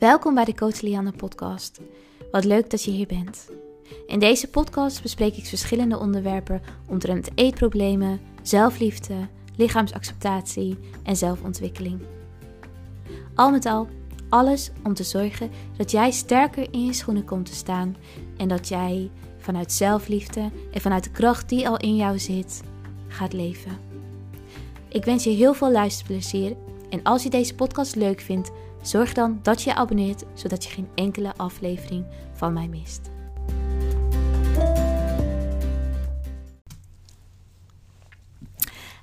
Welkom bij de Coach Lianne Podcast. Wat leuk dat je hier bent. In deze podcast bespreek ik verschillende onderwerpen omtrent eetproblemen, zelfliefde, lichaamsacceptatie en zelfontwikkeling. Al met al, alles om te zorgen dat jij sterker in je schoenen komt te staan en dat jij vanuit zelfliefde en vanuit de kracht die al in jou zit, gaat leven. Ik wens je heel veel luisterplezier en als je deze podcast leuk vindt, zorg dan dat je je abonneert, zodat je geen enkele aflevering van mij mist.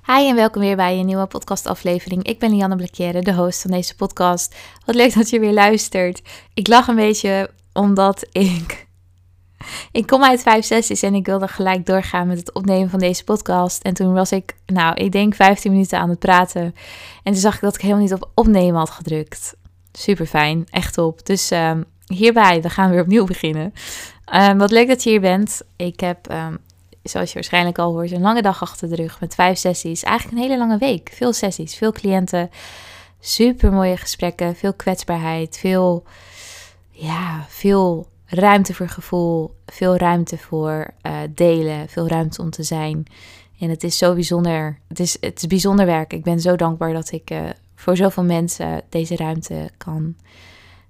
Hi en welkom weer bij een nieuwe podcastaflevering. Ik ben Lianne Blakere, de host van deze podcast. Wat leuk dat je weer luistert. Ik lach een beetje omdat ik kom uit 5/6 en ik wilde gelijk doorgaan met het opnemen van deze podcast. En toen was ik, ik denk 15 minuten aan het praten. En toen zag ik dat ik helemaal niet op opnemen had gedrukt. Super fijn, echt top. Dus hierbij, we gaan weer opnieuw beginnen. Wat leuk dat je hier bent. Ik heb, zoals je waarschijnlijk al hoort, een lange dag achter de rug met 5 sessies. Eigenlijk een hele lange week. Veel sessies, veel cliënten. Super mooie gesprekken, veel kwetsbaarheid, veel ruimte voor gevoel, veel ruimte voor delen, veel ruimte om te zijn. En het is zo bijzonder. Het is bijzonder werk. Ik ben zo dankbaar dat ik voor zoveel mensen deze ruimte kan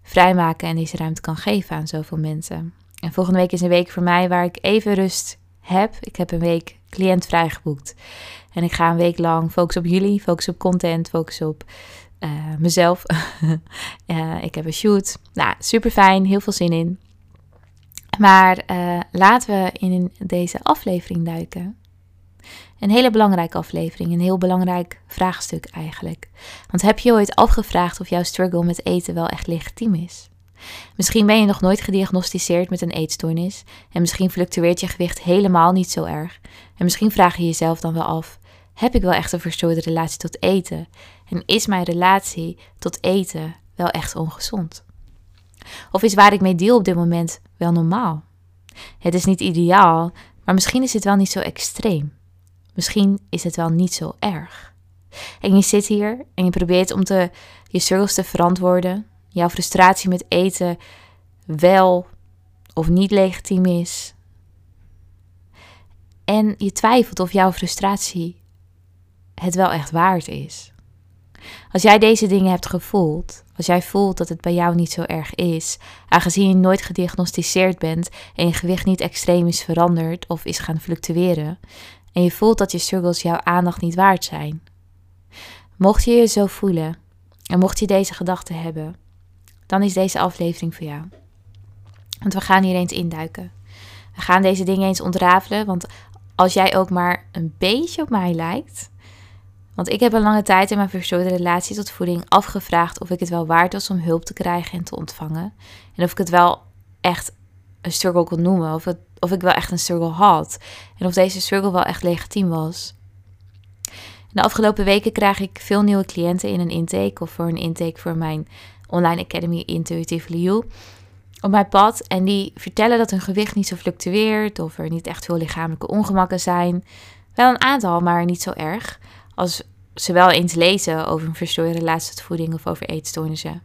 vrijmaken en deze ruimte kan geven aan zoveel mensen. En volgende week is een week voor mij waar ik even rust heb. Ik heb een week cliëntvrij geboekt. En ik ga een week lang focussen op jullie, focussen op content, focussen op mezelf. Ik heb een shoot. Super fijn, heel veel zin in. Maar laten we in deze aflevering duiken. Een hele belangrijke aflevering, een heel belangrijk vraagstuk eigenlijk. Want heb je ooit afgevraagd of jouw struggle met eten wel echt legitiem is? Misschien ben je nog nooit gediagnosticeerd met een eetstoornis. En misschien fluctueert je gewicht helemaal niet zo erg. En misschien vraag je jezelf dan wel af, heb ik wel echt een verstoorde relatie tot eten? En is mijn relatie tot eten wel echt ongezond? Of is waar ik mee deal op dit moment wel normaal? Het is niet ideaal, maar misschien is het wel niet zo extreem. Misschien is het wel niet zo erg. En je zit hier en je probeert om je struggles te verantwoorden. Jouw frustratie met eten wel of niet legitiem is. En je twijfelt of jouw frustratie het wel echt waard is. Als jij deze dingen hebt gevoeld, als jij voelt dat het bij jou niet zo erg is, aangezien je nooit gediagnosticeerd bent en je gewicht niet extreem is veranderd of is gaan fluctueren, en je voelt dat je struggles jouw aandacht niet waard zijn. Mocht je je zo voelen en mocht je deze gedachten hebben, dan is deze aflevering voor jou. Want we gaan hier eens induiken. We gaan deze dingen eens ontrafelen, want als jij ook maar een beetje op mij lijkt... Want ik heb een lange tijd in mijn verstoorde relatie tot voeding afgevraagd of ik het wel waard was om hulp te krijgen en te ontvangen. En of ik het wel echt een struggle kon noemen, of ik wel echt een struggle had. En of deze struggle wel echt legitiem was. De afgelopen weken krijg ik veel nieuwe cliënten in een intake of voor een intake voor mijn online academy Intuitively You op mijn pad. En die vertellen dat hun gewicht niet zo fluctueert of er niet echt veel lichamelijke ongemakken zijn. Wel een aantal, maar niet zo erg. Als ze wel eens lezen over een verstoorde relatie tot voeding of over eetstoornissen.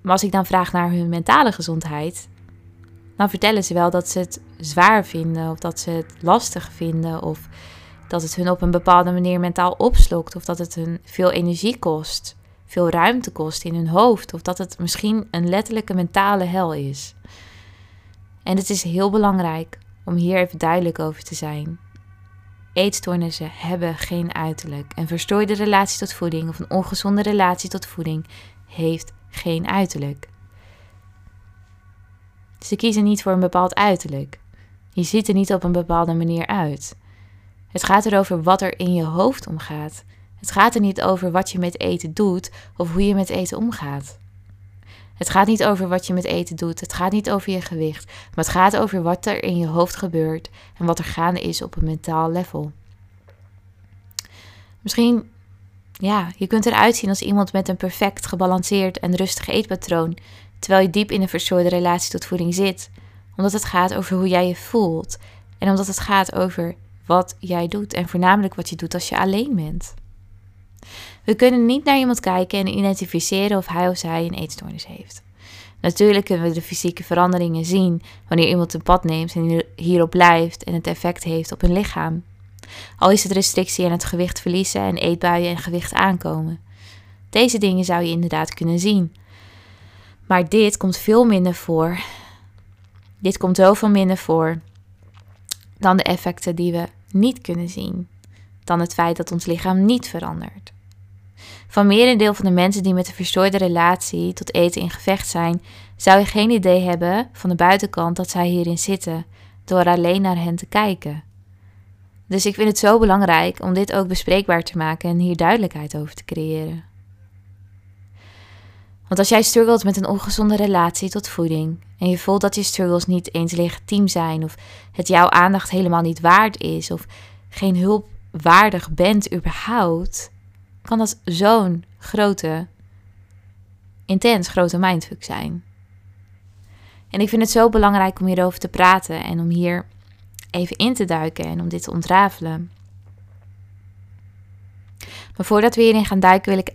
Maar als ik dan vraag naar hun mentale gezondheid, dan vertellen ze wel dat ze het zwaar vinden of dat ze het lastig vinden of dat het hun op een bepaalde manier mentaal opslokt of dat het hun veel energie kost, veel ruimte kost in hun hoofd of dat het misschien een letterlijke mentale hel is. En het is heel belangrijk om hier even duidelijk over te zijn. Eetstoornissen hebben geen uiterlijk. Een verstoorde relatie tot voeding of een ongezonde relatie tot voeding heeft geen uiterlijk. Ze kiezen niet voor een bepaald uiterlijk. Je ziet er niet op een bepaalde manier uit. Het gaat erover wat er in je hoofd omgaat. Het gaat er niet over wat je met eten doet of hoe je met eten omgaat. Het gaat niet over wat je met eten doet, het gaat niet over je gewicht, maar het gaat over wat er in je hoofd gebeurt en wat er gaande is op een mentaal level. Misschien, je kunt eruit zien als iemand met een perfect gebalanceerd en rustig eetpatroon, terwijl je diep in een verstoorde relatie tot voeding zit, omdat het gaat over hoe jij je voelt en omdat het gaat over wat jij doet en voornamelijk wat je doet als je alleen bent. We kunnen niet naar iemand kijken en identificeren of hij of zij een eetstoornis heeft. Natuurlijk kunnen we de fysieke veranderingen zien wanneer iemand een pad neemt en hierop blijft en het effect heeft op hun lichaam. Al is het restrictie en het gewicht verliezen en eetbuien en gewicht aankomen. Deze dingen zou je inderdaad kunnen zien. Maar dit komt veel minder voor. Dit komt zoveel minder voor dan de effecten die we niet kunnen zien. Dan het feit dat ons lichaam niet verandert. Van merendeel van de mensen die met een verstoorde relatie tot eten in gevecht zijn, zou je geen idee hebben van de buitenkant dat zij hierin zitten, door alleen naar hen te kijken. Dus ik vind het zo belangrijk om dit ook bespreekbaar te maken en hier duidelijkheid over te creëren. Want als jij struggelt met een ongezonde relatie tot voeding en je voelt dat je struggles niet eens legitiem zijn of het jouw aandacht helemaal niet waard is of geen hulpwaardig bent überhaupt, kan dat zo'n grote, intens grote mindfuck zijn. En ik vind het zo belangrijk om hierover te praten en om hier even in te duiken en om dit te ontrafelen. Maar voordat we hierin gaan duiken wil ik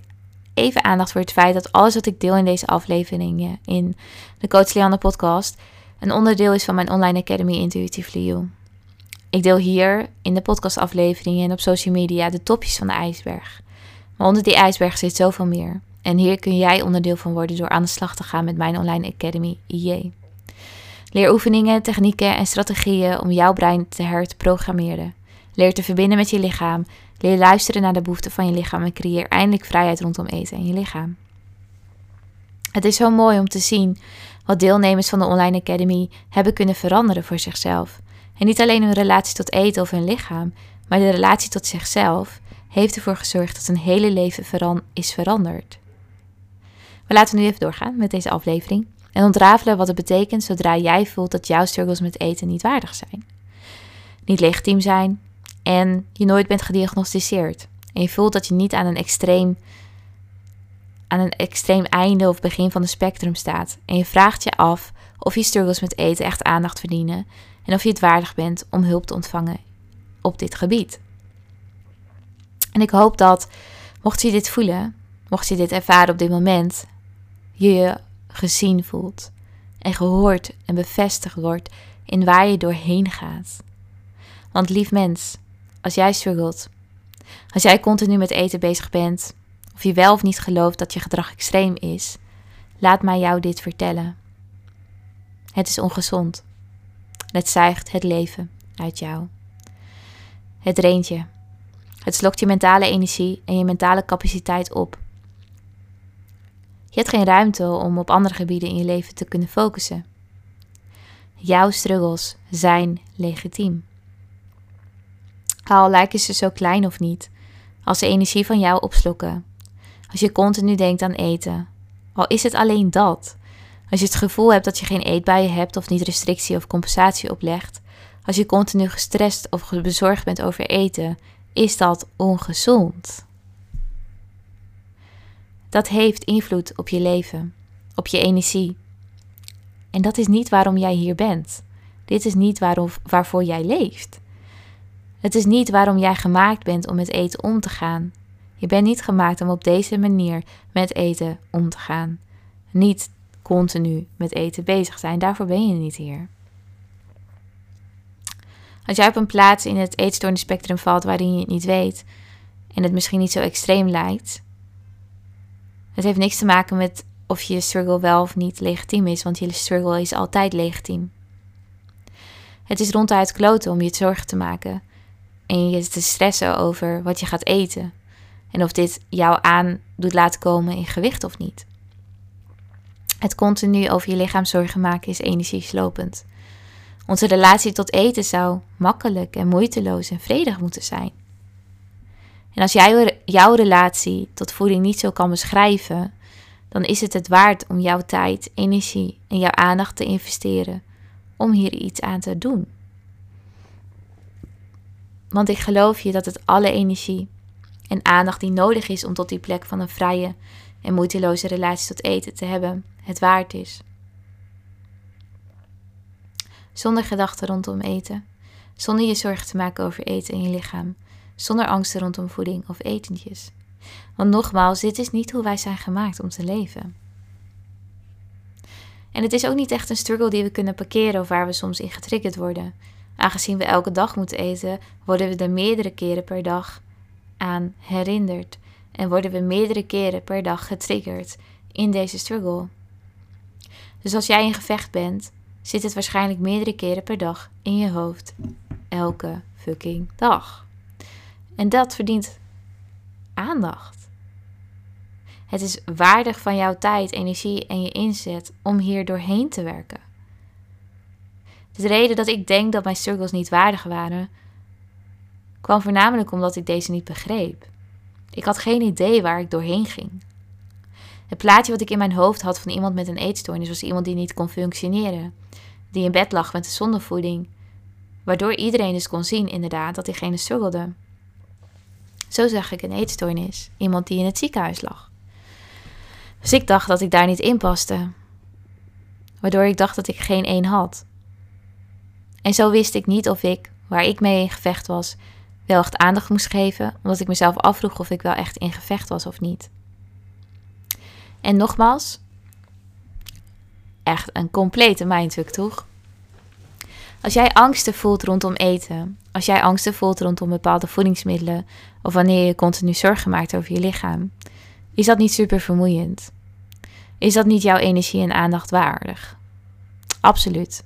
even aandacht voor het feit dat alles wat ik deel in deze afleveringen in de Coach Lianne Podcast een onderdeel is van mijn online academy Intuitively You. Ik deel hier in de podcastafleveringen en op social media de topjes van de ijsberg. Maar onder die ijsberg zit zoveel meer. En hier kun jij onderdeel van worden door aan de slag te gaan met mijn online academy IJ. Leer oefeningen, technieken en strategieën om jouw brein te herprogrammeren. Leer te verbinden met je lichaam. Leer luisteren naar de behoeften van je lichaam en creëer eindelijk vrijheid rondom eten en je lichaam. Het is zo mooi om te zien wat deelnemers van de online academy hebben kunnen veranderen voor zichzelf. En niet alleen hun relatie tot eten of hun lichaam, maar de relatie tot zichzelf heeft ervoor gezorgd dat hun hele leven is veranderd. Maar laten we nu even doorgaan met deze aflevering en ontrafelen wat het betekent zodra jij voelt dat jouw struggles met eten niet waardig zijn, niet legitiem zijn en je nooit bent gediagnosticeerd en je voelt dat je niet aan een extreem einde of begin van een spectrum staat en je vraagt je af of je struggles met eten echt aandacht verdienen en of je het waardig bent om hulp te ontvangen op dit gebied. En ik hoop dat, mocht je dit voelen, mocht je dit ervaren op dit moment, je je gezien voelt en gehoord en bevestigd wordt in waar je doorheen gaat. Want lief mens, als jij struggelt, als jij continu met eten bezig bent, of je wel of niet gelooft dat je gedrag extreem is, laat mij jou dit vertellen. Het is ongezond. Het zuigt het leven uit jou. Het draint je. Het slokt je mentale energie en je mentale capaciteit op. Je hebt geen ruimte om op andere gebieden in je leven te kunnen focussen. Jouw struggles zijn legitiem. Al lijken ze zo klein of niet, als ze energie van jou opslokken. Als je continu denkt aan eten, al is het alleen dat. Als je het gevoel hebt dat je geen eetbuien hebt of niet restrictie of compensatie oplegt. Als je continu gestrest of bezorgd bent over eten, is dat ongezond. Dat heeft invloed op je leven, op je energie. En dat is niet waarom jij hier bent. Dit is niet waarvoor jij leeft. Het is niet waarom jij gemaakt bent om met eten om te gaan. Je bent niet gemaakt om op deze manier met eten om te gaan. Niet continu met eten bezig zijn, daarvoor ben je niet hier. Als jij op een plaats in het eetstoornisspectrum valt waarin je het niet weet en het misschien niet zo extreem lijkt, het heeft niks te maken met of je struggle wel of niet legitiem is, want je struggle is altijd legitiem. Het is ronduit kloten om je het zorgen te maken en je te stressen over wat je gaat eten en of dit jou aan doet laten komen in gewicht of niet. Het continu over je lichaam zorgen maken is energieslopend. Onze relatie tot eten zou makkelijk en moeiteloos en vredig moeten zijn. En als jij jouw relatie tot voeding niet zo kan beschrijven, dan is het waard om jouw tijd, energie en jouw aandacht te investeren om hier iets aan te doen. Want ik geloof je dat het alle energie en aandacht die nodig is om tot die plek van een vrije en moeiteloze relatie tot eten te hebben, het waard is. Zonder gedachten rondom eten. Zonder je zorgen te maken over eten en je lichaam. Zonder angsten rondom voeding of etentjes. Want nogmaals, dit is niet hoe wij zijn gemaakt om te leven. En het is ook niet echt een struggle die we kunnen parkeren of waar we soms in getriggerd worden. Aangezien we elke dag moeten eten, worden we er meerdere keren per dag aan herinnerd. En worden we meerdere keren per dag getriggerd in deze struggle. Dus als jij in gevecht bent, zit het waarschijnlijk meerdere keren per dag in je hoofd. Elke fucking dag. En dat verdient aandacht. Het is waardig van jouw tijd, energie en je inzet om hier doorheen te werken. De reden dat ik denk dat mijn struggles niet waardig waren, kwam voornamelijk omdat ik deze niet begreep. Ik had geen idee waar ik doorheen ging. Het plaatje wat ik in mijn hoofd had van iemand met een eetstoornis was iemand die niet kon functioneren. Die in bed lag met de zondevoeding. Waardoor iedereen dus kon zien inderdaad dat diegene struggelde. Zo zag ik een eetstoornis. Iemand die in het ziekenhuis lag. Dus ik dacht dat ik daar niet in paste. Waardoor ik dacht dat ik geen één had. En zo wist ik niet of ik, waar ik mee in gevecht was, wel echt aandacht moest geven. Omdat ik mezelf afvroeg of ik wel echt in gevecht was of niet. En nogmaals, echt een complete mindfuck toch? Als jij angsten voelt rondom eten, als jij angsten voelt rondom bepaalde voedingsmiddelen, of wanneer je continu zorgen maakt over je lichaam, is dat niet super vermoeiend? Is dat niet jouw energie en aandacht waardig? Absoluut.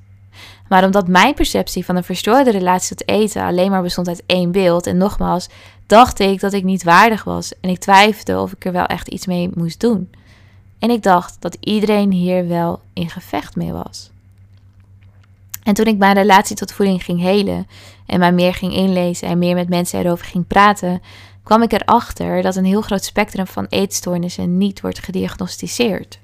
Maar omdat mijn perceptie van een verstoorde relatie tot eten alleen maar bestond uit één beeld, en nogmaals, dacht ik dat ik niet waardig was en ik twijfelde of ik er wel echt iets mee moest doen. En ik dacht dat iedereen hier wel in gevecht mee was. En toen ik mijn relatie tot voeding ging helen en mij meer ging inlezen en meer met mensen erover ging praten, kwam ik erachter dat een heel groot spectrum van eetstoornissen niet wordt gediagnosticeerd.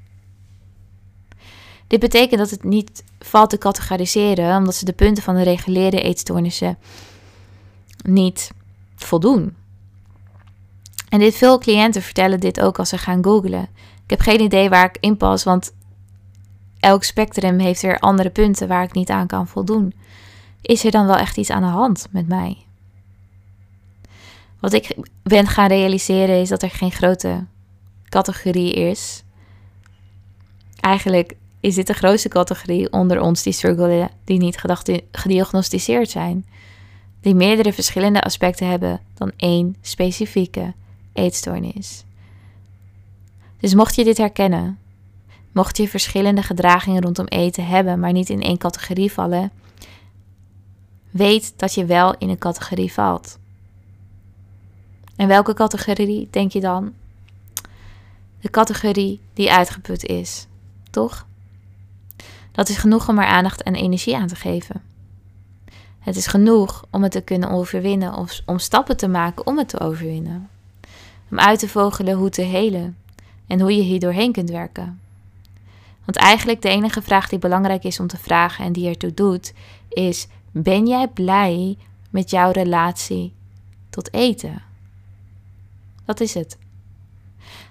Dit betekent dat het niet valt te categoriseren, omdat ze de punten van de reguliere eetstoornissen niet voldoen. En dit veel cliënten vertellen dit ook als ze gaan googlen. Ik heb geen idee waar ik in pas, want elk spectrum heeft weer andere punten waar ik niet aan kan voldoen. Is er dan wel echt iets aan de hand met mij? Wat ik ben gaan realiseren is dat er geen grote categorie is. Eigenlijk is dit de grootste categorie onder ons die struggelen, die niet gediagnosticeerd zijn. Die meerdere verschillende aspecten hebben dan één specifieke eetstoornis. Dus mocht je dit herkennen, mocht je verschillende gedragingen rondom eten hebben, maar niet in één categorie vallen, weet dat je wel in een categorie valt. En welke categorie denk je dan? De categorie die uitgeput is, toch? Dat is genoeg om er aandacht en energie aan te geven. Het is genoeg om het te kunnen overwinnen of om stappen te maken om het te overwinnen. Om uit te vogelen hoe te helen en hoe je hier doorheen kunt werken. Want eigenlijk de enige vraag die belangrijk is om te vragen en die ertoe doet, is: ben jij blij met jouw relatie tot eten? Dat is het.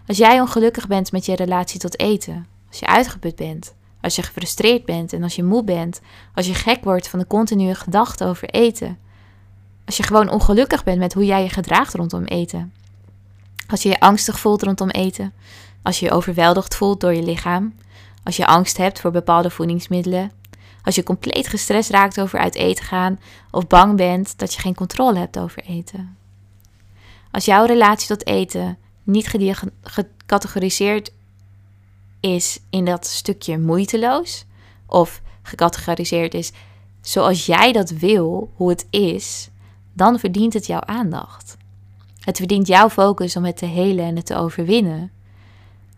Als jij ongelukkig bent met je relatie tot eten, als je uitgeput bent, als je gefrustreerd bent en als je moe bent, als je gek wordt van de continue gedachten over eten, als je gewoon ongelukkig bent met hoe jij je gedraagt rondom eten, als je je angstig voelt rondom eten, als je je overweldigd voelt door je lichaam, als je angst hebt voor bepaalde voedingsmiddelen, als je compleet gestrest raakt over uit eten gaan of bang bent dat je geen controle hebt over eten. Als jouw relatie tot eten niet gecategoriseerd is in dat stukje moeiteloos, of gecategoriseerd is zoals jij dat wil, hoe het is, dan verdient het jouw aandacht. Het verdient jouw focus om het te helen en het te overwinnen.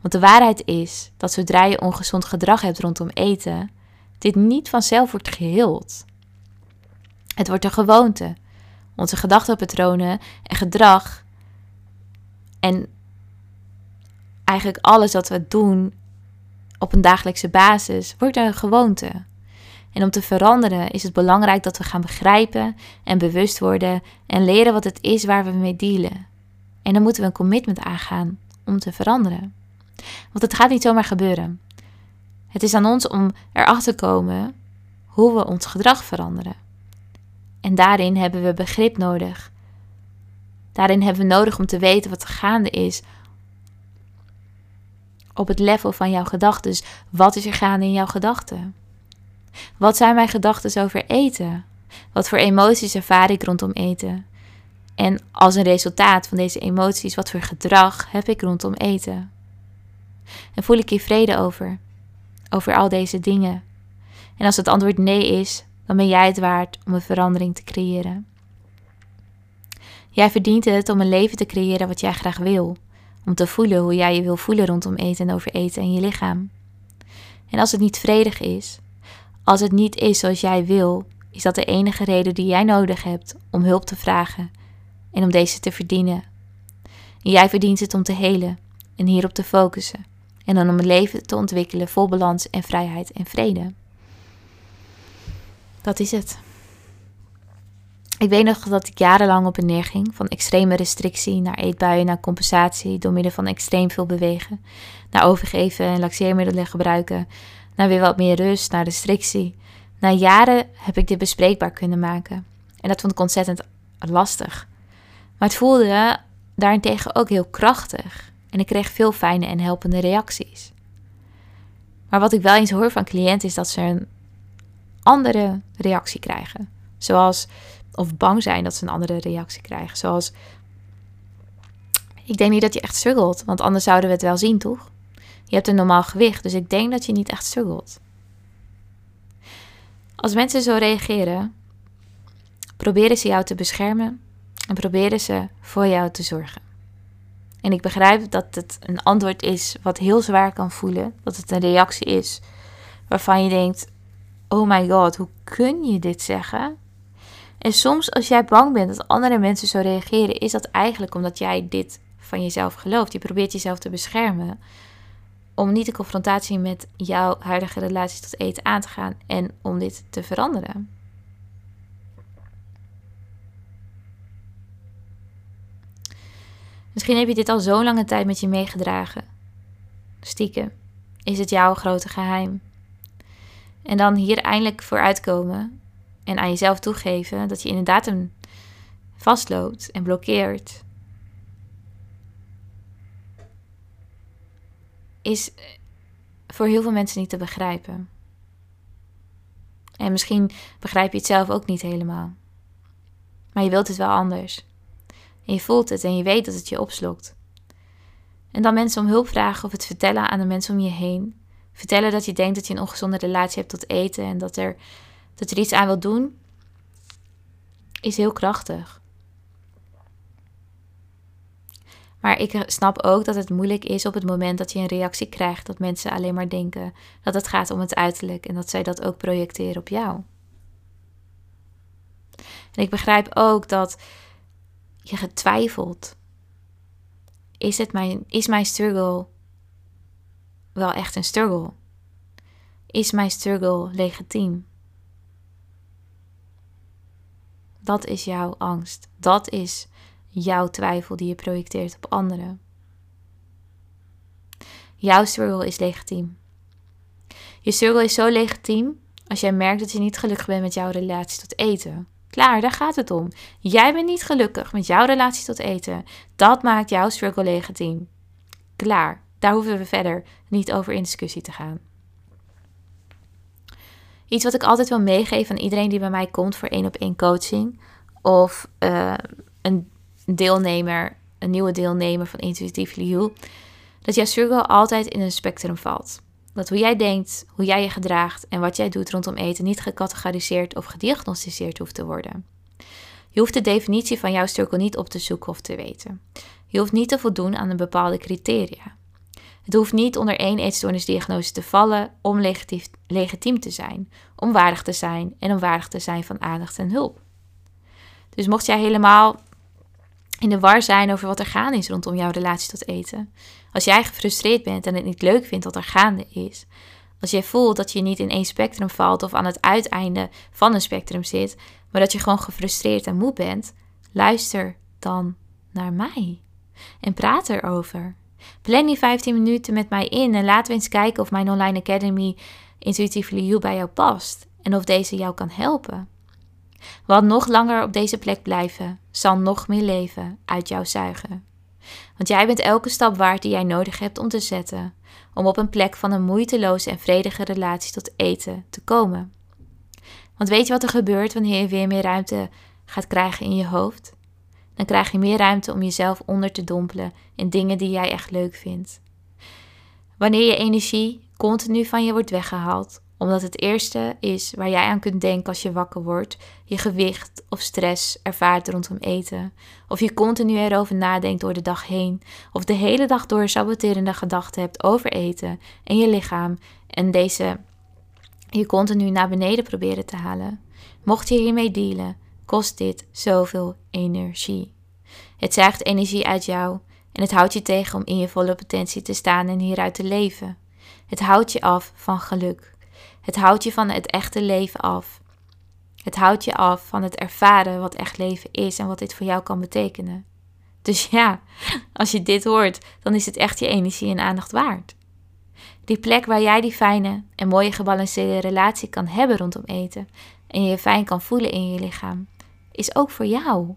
Want de waarheid is dat zodra je ongezond gedrag hebt rondom eten, dit niet vanzelf wordt geheeld. Het wordt een gewoonte. Onze gedachtenpatronen en gedrag en eigenlijk alles wat we doen op een dagelijkse basis wordt een gewoonte. En om te veranderen is het belangrijk dat we gaan begrijpen en bewust worden en leren wat het is waar we mee dealen. En dan moeten we een commitment aangaan om te veranderen. Want het gaat niet zomaar gebeuren. Het is aan ons om erachter te komen hoe we ons gedrag veranderen. En daarin hebben we begrip nodig Daarin hebben we nodig om te weten wat er gaande is op het level van jouw gedachten. Dus wat is er gaande in jouw gedachten? Wat zijn mijn gedachten over eten? Wat voor emoties ervaar ik rondom eten? En als een resultaat van deze emoties, wat voor gedrag heb ik rondom eten? En voel ik hier vrede over? Over al deze dingen? En als het antwoord nee is, dan ben jij het waard om een verandering te creëren. Jij verdient het om een leven te creëren wat jij graag wil. Om te voelen hoe jij je wil voelen rondom eten en over eten en je lichaam. En als het niet vredig is, als het niet is zoals jij wil, is dat de enige reden die jij nodig hebt om hulp te vragen en om deze te verdienen. En jij verdient het om te helen en hierop te focussen. En dan om een leven te ontwikkelen vol balans en vrijheid en vrede. Dat is het. Ik weet nog dat ik jarenlang op en neer ging. Van extreme restrictie naar eetbuien, naar compensatie. Door middel van extreem veel bewegen. Naar overgeven en laxeermiddelen gebruiken. Naar weer wat meer rust, naar restrictie. Na jaren heb ik dit bespreekbaar kunnen maken. En dat vond ik ontzettend lastig. Maar het voelde daarentegen ook heel krachtig. En ik kreeg veel fijne en helpende reacties. Maar wat ik wel eens hoor van cliënten is dat ze een andere reactie krijgen. Zoals... Of bang zijn dat ze een andere reactie krijgen. Zoals, ik denk niet dat je echt struggelt. Want anders zouden we het wel zien, toch? Je hebt een normaal gewicht. Dus ik denk dat je niet echt struggelt. Als mensen zo reageren, proberen ze jou te beschermen. En proberen ze voor jou te zorgen. En ik begrijp dat het een antwoord is wat heel zwaar kan voelen. Dat het een reactie is waarvan je denkt, oh my god, hoe kun je dit zeggen? En soms als jij bang bent dat andere mensen zo reageren, is dat eigenlijk omdat jij dit van jezelf gelooft. Je probeert jezelf te beschermen om niet de confrontatie met jouw huidige relatie tot eten aan te gaan en om dit te veranderen. Misschien heb je dit al zo'n lange tijd met je meegedragen. Stiekem is het jouw grote geheim. En dan hier eindelijk voor uitkomen. En aan jezelf toegeven dat je inderdaad hem vastloopt en blokkeert. Is voor heel veel mensen niet te begrijpen. En misschien begrijp je het zelf ook niet helemaal. Maar je wilt het wel anders. En je voelt het en je weet dat het je opslokt. En dan mensen om hulp vragen of het vertellen aan de mensen om je heen. Vertellen dat je denkt dat je een ongezonde relatie hebt tot eten en dat er iets aan wil doen, is heel krachtig. Maar ik snap ook dat het moeilijk is op het moment dat je een reactie krijgt, dat mensen alleen maar denken dat het gaat om het uiterlijk en dat zij dat ook projecteren op jou. En ik begrijp ook dat je getwijfeld. Is mijn struggle wel echt een struggle? Is mijn struggle legitiem? Dat is jouw angst. Dat is jouw twijfel die je projecteert op anderen. Jouw struggle is legitiem. Je struggle is zo legitiem als jij merkt dat je niet gelukkig bent met jouw relatie tot eten. Klaar, daar gaat het om. Jij bent niet gelukkig met jouw relatie tot eten. Dat maakt jouw struggle legitiem. Klaar, daar hoeven we verder niet over in discussie te gaan. Iets wat ik altijd wil meegeven aan iedereen die bij mij komt voor 1-op-1 coaching. Of een nieuwe deelnemer van Intuitively You. Dat jouw struggle altijd in een spectrum valt. Dat hoe jij denkt, hoe jij je gedraagt en wat jij doet rondom eten niet gecategoriseerd of gediagnosticeerd hoeft te worden. Je hoeft de definitie van jouw struggle niet op te zoeken of te weten. Je hoeft niet te voldoen aan een bepaalde criteria. Het hoeft niet onder één eetstoornisdiagnose te vallen om legitiem te zijn, om waardig te zijn en om waardig te zijn van aandacht en hulp. Dus mocht jij helemaal in de war zijn over wat er gaande is rondom jouw relatie tot eten, als jij gefrustreerd bent en het niet leuk vindt wat er gaande is, als jij voelt dat je niet in één spectrum valt of aan het uiteinde van een spectrum zit, maar dat je gewoon gefrustreerd en moe bent, luister dan naar mij en praat erover. Plan die 15 minuten met mij in en laten we eens kijken of mijn online academy Intuitively You bij jou past en of deze jou kan helpen. Want nog langer op deze plek blijven zal nog meer leven uit jou zuigen. Want jij bent elke stap waard die jij nodig hebt om te zetten, om op een plek van een moeiteloze en vredige relatie tot eten te komen. Want weet je wat er gebeurt wanneer je weer meer ruimte gaat krijgen in je hoofd? Dan krijg je meer ruimte om jezelf onder te dompelen in dingen die jij echt leuk vindt. Wanneer je energie continu van je wordt weggehaald, omdat het eerste is waar jij aan kunt denken als je wakker wordt, je gewicht of stress ervaart rondom eten, of je continu erover nadenkt door de dag heen, of de hele dag door saboterende gedachten hebt over eten en je lichaam en deze je continu naar beneden proberen te halen. Mocht je hiermee dealen, kost dit zoveel energie. Het zuigt energie uit jou en het houdt je tegen om in je volle potentie te staan en hieruit te leven. Het houdt je af van geluk. Het houdt je van het echte leven af. Het houdt je af van het ervaren wat echt leven is en wat dit voor jou kan betekenen. Dus ja, als je dit hoort, dan is het echt je energie en aandacht waard. Die plek waar jij die fijne en mooie gebalanceerde relatie kan hebben rondom eten en je je fijn kan voelen in je lichaam, is ook voor jou.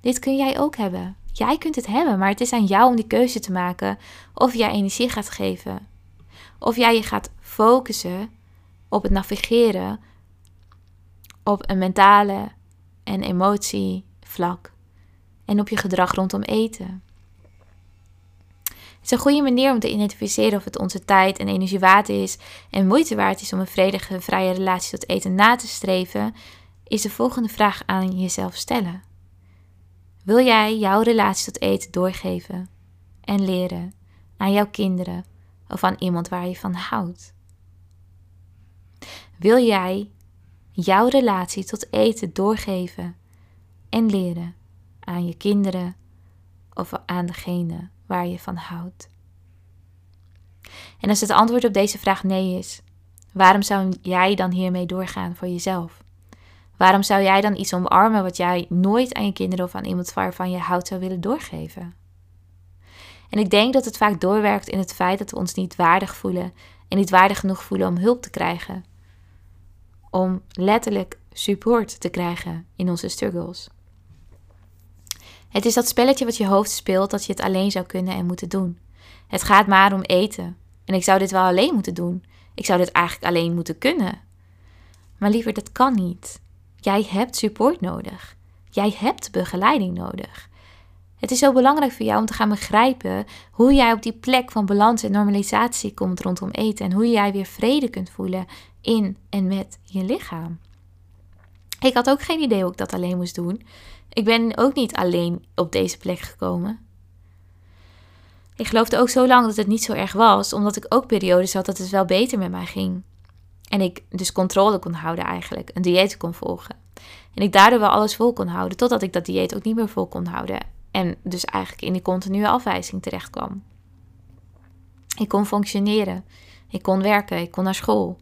Dit kun jij ook hebben. Jij kunt het hebben, maar het is aan jou om die keuze te maken of jij energie gaat geven. Of jij je gaat focussen op het navigeren op een mentale en emotievlak en op je gedrag rondom eten. Het is een goede manier om te identificeren of het onze tijd en energie waard is en moeite waard is om een vredige en vrije relatie tot eten na te streven, is de volgende vraag aan jezelf stellen. Wil jij jouw relatie tot eten doorgeven en leren aan jouw kinderen of aan iemand waar je van houdt? Wil jij jouw relatie tot eten doorgeven en leren aan je kinderen of aan degene waar je van houdt? En als het antwoord op deze vraag nee is, waarom zou jij dan hiermee doorgaan voor jezelf? Waarom zou jij dan iets omarmen wat jij nooit aan je kinderen of aan iemand waarvan je houdt zou willen doorgeven? En ik denk dat het vaak doorwerkt in het feit dat we ons niet waardig voelen en niet waardig genoeg voelen om hulp te krijgen. Om letterlijk support te krijgen in onze struggles. Het is dat spelletje wat je hoofd speelt dat je het alleen zou kunnen en moeten doen. Het gaat maar om eten. En ik zou dit wel alleen moeten doen. Ik zou dit eigenlijk alleen moeten kunnen. Maar liever, dat kan niet. Jij hebt support nodig. Jij hebt begeleiding nodig. Het is zo belangrijk voor jou om te gaan begrijpen hoe jij op die plek van balans en normalisatie komt rondom eten. En hoe jij weer vrede kunt voelen in en met je lichaam. Ik had ook geen idee hoe ik dat alleen moest doen. Ik ben ook niet alleen op deze plek gekomen. Ik geloofde ook zo lang dat het niet zo erg was, omdat ik ook periodes had dat het wel beter met mij ging. En ik dus controle kon houden eigenlijk, een dieet kon volgen. En ik daardoor wel alles vol kon houden, totdat ik dat dieet ook niet meer vol kon houden. En dus eigenlijk in die continue afwijzing terecht kwam. Ik kon functioneren, ik kon werken, ik kon naar school.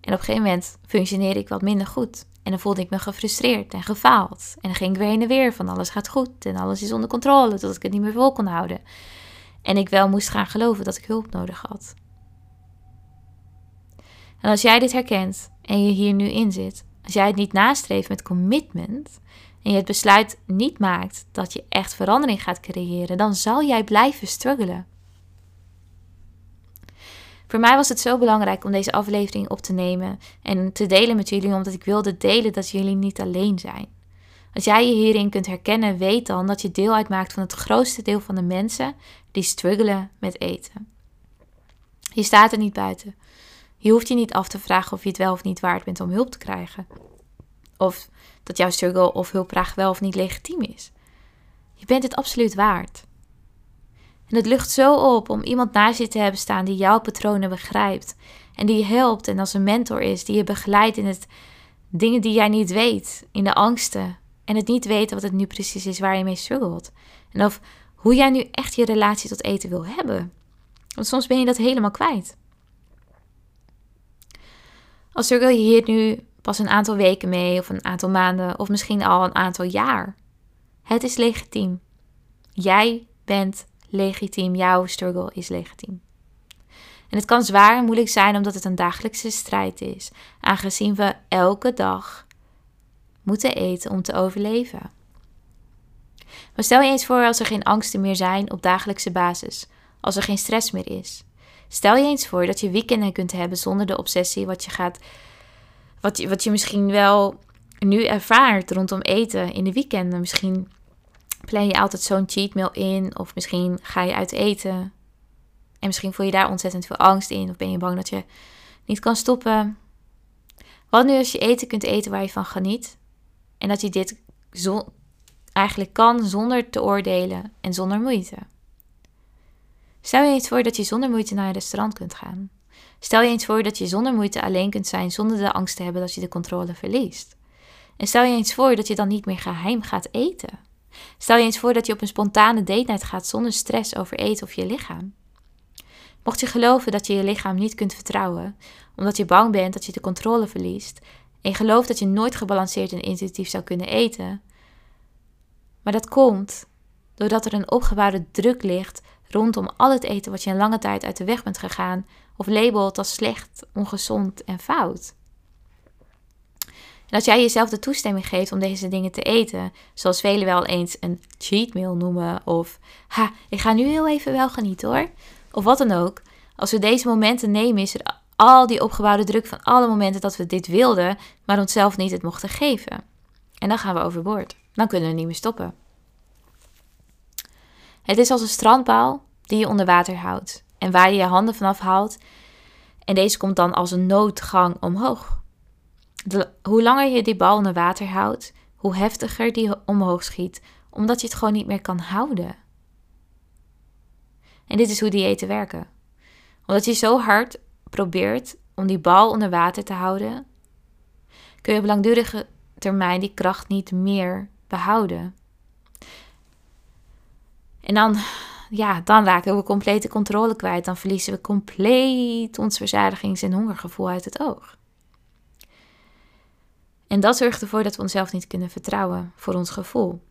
En op een gegeven moment functioneerde ik wat minder goed. En dan voelde ik me gefrustreerd en gefaald. En dan ging ik weer heen en weer van alles gaat goed en alles is onder controle, tot ik het niet meer vol kon houden. En ik wel moest gaan geloven dat ik hulp nodig had. En als jij dit herkent en je hier nu in zit, als jij het niet nastreeft met commitment en je het besluit niet maakt dat je echt verandering gaat creëren, dan zal jij blijven struggelen. Voor mij was het zo belangrijk om deze aflevering op te nemen en te delen met jullie, omdat ik wilde delen dat jullie niet alleen zijn. Als jij je hierin kunt herkennen, weet dan dat je deel uitmaakt van het grootste deel van de mensen die struggelen met eten. Je staat er niet buiten. Je hoeft je niet af te vragen of je het wel of niet waard bent om hulp te krijgen. Of dat jouw struggle of hulpvraag wel of niet legitiem is. Je bent het absoluut waard. En het lucht zo op om iemand naast je te hebben staan die jouw patronen begrijpt. En die je helpt en als een mentor is. Die je begeleidt in het dingen die jij niet weet. In de angsten. En het niet weten wat het nu precies is waar je mee struggelt. En of hoe jij nu echt je relatie tot eten wil hebben. Want soms ben je dat helemaal kwijt. Als struggle je hier nu pas een aantal weken mee of een aantal maanden of misschien al een aantal jaar. Het is legitiem. Jij bent legitiem. Jouw struggle is legitiem. En het kan zwaar en moeilijk zijn omdat het een dagelijkse strijd is. Aangezien we elke dag moeten eten om te overleven. Maar stel je eens voor als er geen angsten meer zijn op dagelijkse basis, als er geen stress meer is. Stel je eens voor dat je weekenden kunt hebben zonder de obsessie wat je misschien wel nu ervaart rondom eten in de weekenden. Misschien plan je altijd zo'n cheat meal in of misschien ga je uit eten. En misschien voel je daar ontzettend veel angst in of ben je bang dat je niet kan stoppen. Wat nu als je eten kunt eten waar je van geniet en dat je dit eigenlijk kan zonder te oordelen en zonder moeite. Stel je eens voor dat je zonder moeite naar een restaurant kunt gaan. Stel je eens voor dat je zonder moeite alleen kunt zijn zonder de angst te hebben dat je de controle verliest. En stel je eens voor dat je dan niet meer geheim gaat eten. Stel je eens voor dat je op een spontane date night gaat zonder stress over eten of je lichaam. Mocht je geloven dat je je lichaam niet kunt vertrouwen, omdat je bang bent dat je de controle verliest, en je gelooft dat je nooit gebalanceerd en intuïtief zou kunnen eten, maar dat komt doordat er een opgebouwde druk ligt rondom al het eten wat je een lange tijd uit de weg bent gegaan of labelt als slecht, ongezond en fout. En als jij jezelf de toestemming geeft om deze dingen te eten, zoals velen wel eens een cheat meal noemen of ik ga nu heel even wel genieten hoor, of wat dan ook, als we deze momenten nemen is er al die opgebouwde druk van alle momenten dat we dit wilden, maar onszelf niet het mochten geven. En dan gaan we overboord. Dan kunnen we niet meer stoppen. Het is als een strandpaal die je onder water houdt en waar je je handen vanaf haalt en deze komt dan als een noodgang omhoog. Hoe langer je die bal onder water houdt, hoe heftiger die omhoog schiet, omdat je het gewoon niet meer kan houden. En dit is hoe diëten werken. Omdat je zo hard probeert om die bal onder water te houden, kun je op langdurige termijn die kracht niet meer behouden. En dan raken we complete controle kwijt. Dan verliezen we compleet ons verzadigings- en hongergevoel uit het oog. En dat zorgt ervoor dat we onszelf niet kunnen vertrouwen voor ons gevoel.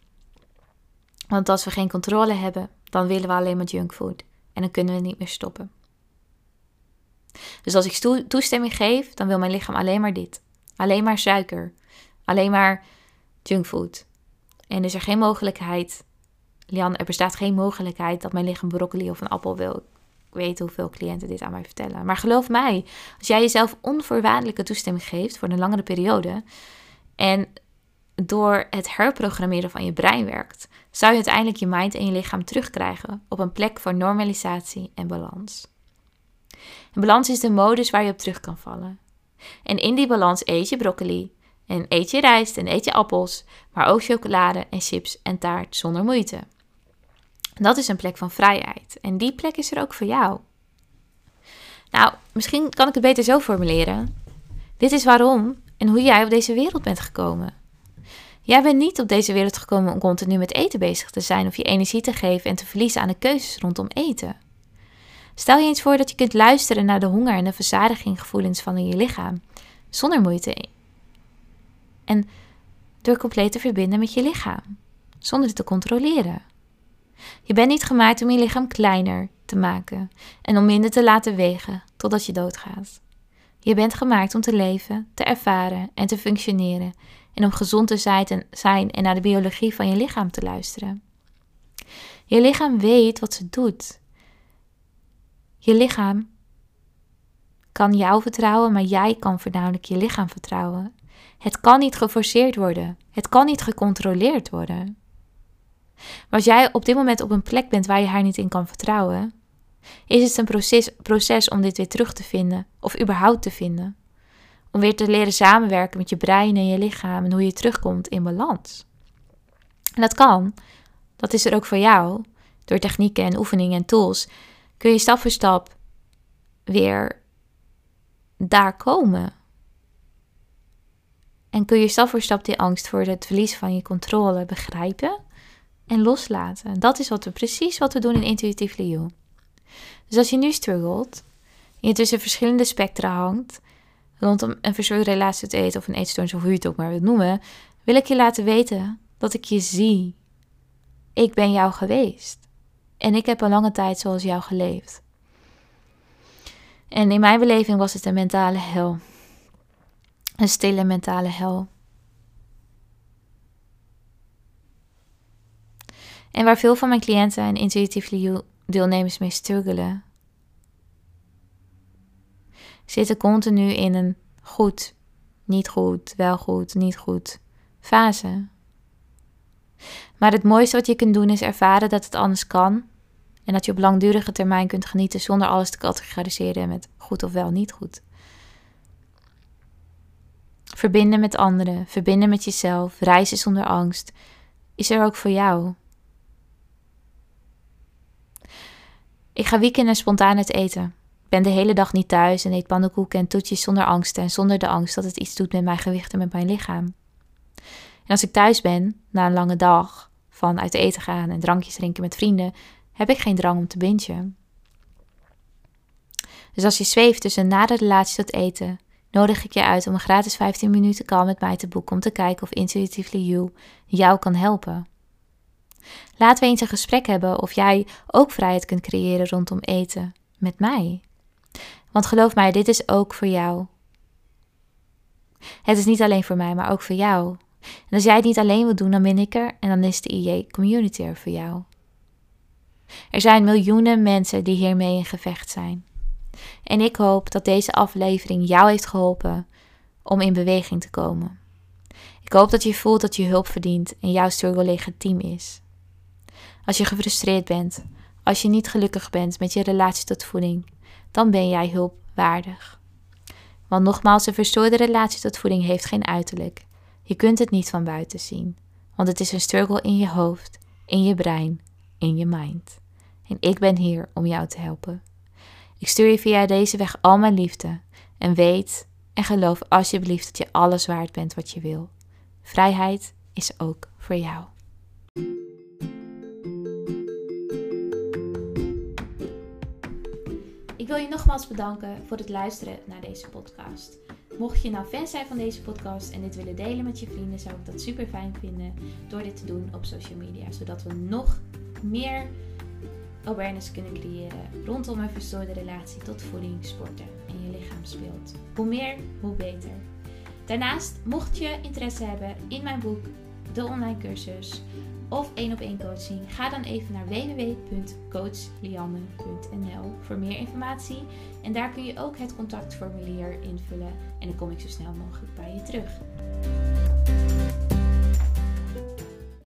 Want als we geen controle hebben, dan willen we alleen maar junkfood. En dan kunnen we niet meer stoppen. Dus als ik toestemming geef, dan wil mijn lichaam alleen maar dit. Alleen maar suiker. Alleen maar junkfood. En is er geen mogelijkheid... Lianne, er bestaat geen mogelijkheid dat mijn lichaam broccoli of een appel wil. Ik weet hoeveel cliënten dit aan mij vertellen. Maar geloof mij, als jij jezelf onvoorwaardelijke toestemming geeft voor een langere periode en door het herprogrammeren van je brein werkt, zou je uiteindelijk je mind en je lichaam terugkrijgen op een plek voor normalisatie en balans. En balans is de modus waar je op terug kan vallen. En in die balans eet je broccoli en eet je rijst en eet je appels, maar ook chocolade en chips en taart zonder moeite. Dat is een plek van vrijheid. En die plek is er ook voor jou. Nou, misschien kan ik het beter zo formuleren. Dit is waarom en hoe jij op deze wereld bent gekomen. Jij bent niet op deze wereld gekomen om continu met eten bezig te zijn of je energie te geven en te verliezen aan de keuzes rondom eten. Stel je eens voor dat je kunt luisteren naar de honger en de verzadiginggevoelens van je lichaam, zonder moeite. En door compleet te verbinden met je lichaam, zonder het te controleren. Je bent niet gemaakt om je lichaam kleiner te maken en om minder te laten wegen totdat je doodgaat. Je bent gemaakt om te leven, te ervaren en te functioneren en om gezond te zijn en naar de biologie van je lichaam te luisteren. Je lichaam weet wat ze doet. Je lichaam kan jou vertrouwen, maar jij kan voornamelijk je lichaam vertrouwen. Het kan niet geforceerd worden. Het kan niet gecontroleerd worden. Maar als jij op dit moment op een plek bent waar je haar niet in kan vertrouwen, is het een proces om dit weer terug te vinden of überhaupt te vinden. Om weer te leren samenwerken met je brein en je lichaam en hoe je terugkomt in balans. En dat kan. Dat is er ook voor jou. Door technieken en oefeningen en tools kun je stap voor stap weer daar komen. En kun je stap voor stap die angst voor het verlies van je controle begrijpen en loslaten. Dat is precies wat we doen in Intuitively You. Dus als je nu struggelt, je tussen verschillende spectra hangt, rondom een verstoorde relatie tot eten of een eetstoornis of hoe je het ook maar wilt noemen, wil ik je laten weten dat ik je zie. Ik ben jou geweest. En ik heb een lange tijd zoals jou geleefd. En in mijn beleving was het een mentale hel. Een stille mentale hel. En waar veel van mijn cliënten en Intuitively You deelnemers mee struggelen, zitten continu in een goed, niet goed, wel goed, niet goed fase. Maar het mooiste wat je kunt doen is ervaren dat het anders kan en dat je op langdurige termijn kunt genieten zonder alles te categoriseren met goed of wel niet goed. Verbinden met anderen, verbinden met jezelf, reizen zonder angst, is er ook voor jou. Ik ga weekenden spontaan uit eten. Ik ben de hele dag niet thuis en eet pannenkoeken en toetjes zonder angst en zonder de angst dat het iets doet met mijn gewicht en met mijn lichaam. En als ik thuis ben, na een lange dag van uit eten gaan en drankjes drinken met vrienden, heb ik geen drang om te bingen. Dus als je zweeft tussen na de relatie tot eten, nodig ik je uit om een gratis 15 minuten call met mij te boeken om te kijken of Intuitively You jou kan helpen. Laten we eens een gesprek hebben of jij ook vrijheid kunt creëren rondom eten met mij. Want geloof mij, dit is ook voor jou. Het is niet alleen voor mij, maar ook voor jou. En als jij het niet alleen wilt doen, dan ben ik er en dan is de IJ Community er voor jou. Er zijn miljoenen mensen die hiermee in gevecht zijn. En ik hoop dat deze aflevering jou heeft geholpen om in beweging te komen. Ik hoop dat je voelt dat je hulp verdient en jouw struggle legitiem is. Als je gefrustreerd bent, als je niet gelukkig bent met je relatie tot voeding, dan ben jij hulp waardig. Want nogmaals, een verstoorde relatie tot voeding heeft geen uiterlijk. Je kunt het niet van buiten zien, want het is een struggle in je hoofd, in je brein, in je mind. En ik ben hier om jou te helpen. Ik stuur je via deze weg al mijn liefde en weet en geloof alsjeblieft dat je alles waard bent wat je wil. Vrijheid is ook voor jou. Ik wil je nogmaals bedanken voor het luisteren naar deze podcast. Mocht je nou fan zijn van deze podcast en dit willen delen met je vrienden, zou ik dat super fijn vinden door dit te doen op social media. Zodat we nog meer awareness kunnen creëren rondom een verstoorde relatie tot voeding, sporten en je lichaam speelt. Hoe meer, hoe beter. Daarnaast, mocht je interesse hebben in mijn boek, de online cursus of 1-op-1 coaching, ga dan even naar www.coachlianne.nl voor meer informatie. En daar kun je ook het contactformulier invullen en dan kom ik zo snel mogelijk bij je terug.